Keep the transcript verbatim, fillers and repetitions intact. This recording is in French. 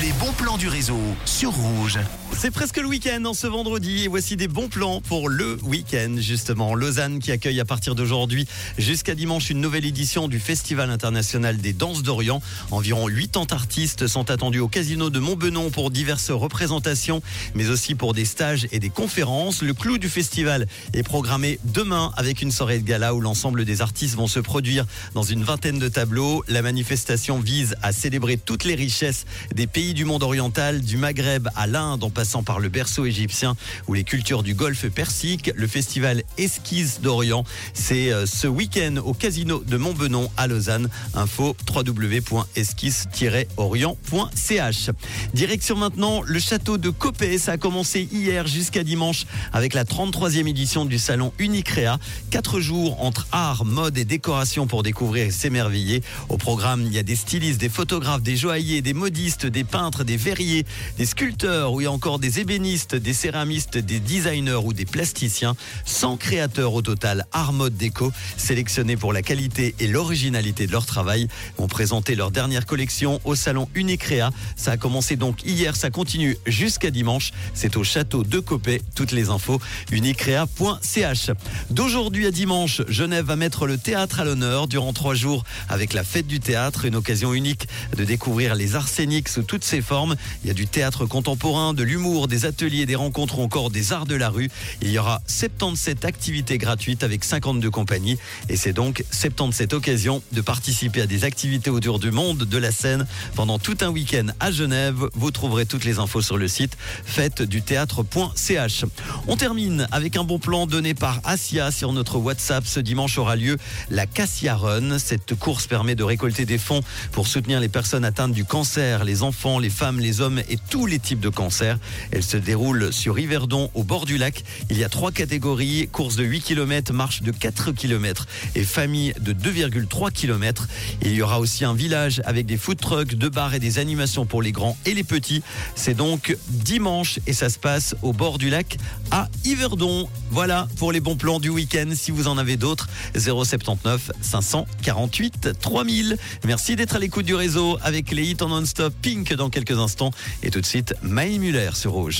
Les bons plans du réseau sur Rouge. C'est presque le week-end en ce vendredi et voici des bons plans pour le week-end justement. Lausanne qui accueille à partir d'aujourd'hui jusqu'à dimanche une nouvelle édition du Festival International des danses d'Orient. Environ huitante artistes sont attendus au Casino de Montbenon pour diverses représentations mais aussi pour des stages et des conférences. Le clou du festival est programmé demain avec une soirée de gala où l'ensemble des artistes vont se produire dans une vingtaine de tableaux. La manifestation vise à célébrer toutes les richesses des pays du monde oriental, du Maghreb à l'Inde en passant par le berceau égyptien ou les cultures du golfe Persique. Le festival Esquisses d'Orient, c'est ce week-end au Casino de Montbenon à Lausanne. Info w w w point esquisse tiret orient point c h. Direction maintenant le château de Coppet. Ça a commencé hier jusqu'à dimanche avec la trente-troisième édition du salon Unicréa. Quatre jours entre art, mode et décoration pour découvrir et s'émerveiller. Au programme, il y a des stylistes, des photographes, des joailliers, des modistes, des peintres, des verriers, des sculpteurs, ou il y a encore des ébénistes, des céramistes, des designers ou des plasticiens. cent créateurs au total, art mode déco, sélectionnés pour la qualité et l'originalité de leur travail, ont présenté leur dernière collection au salon Unicréa. Ça a commencé donc hier, ça continue jusqu'à dimanche. C'est au château de Coppet. Toutes les infos, unicréa point c h. D'aujourd'hui à dimanche, Genève va mettre le théâtre à l'honneur durant trois jours avec la fête du théâtre, une occasion unique de découvrir les arts scéniques sous toutes ses formes. Il y a du théâtre contemporain, de l'humour, des ateliers, des rencontres ou encore des arts de la rue. Il y aura soixante-dix-sept activités gratuites avec cinquante-deux compagnies et c'est donc soixante-dix-sept occasions de participer à des activités autour du monde de la scène pendant tout un week-end à Genève. Vous trouverez toutes les infos sur le site fête tiret du tiret théâtre point c h. On termine avec un bon plan donné par Asia sur notre WhatsApp. Ce dimanche aura lieu la Cassia Run. Cette course permet de récolter des fonds pour soutenir les personnes atteintes du cancer, les enfants, les femmes, les hommes et tous les types de cancers. Elle se déroule sur Yverdon, au bord du lac. Il y a trois catégories, course de huit kilomètres, marche de quatre kilomètres et famille de deux virgule trois kilomètres. Il y aura aussi un village avec des food trucks, deux bars et des animations pour les grands et les petits. C'est donc dimanche et ça se passe au bord du lac à Yverdon. Voilà pour les bons plans du week-end. Si vous en avez d'autres, zéro sept neuf, cinq cent quarante-huit, trois mille. Merci d'être à l'écoute du réseau avec les hits en non-stop. Pink dans quelques instants et tout de suite Maëlle Muller sur Rouge.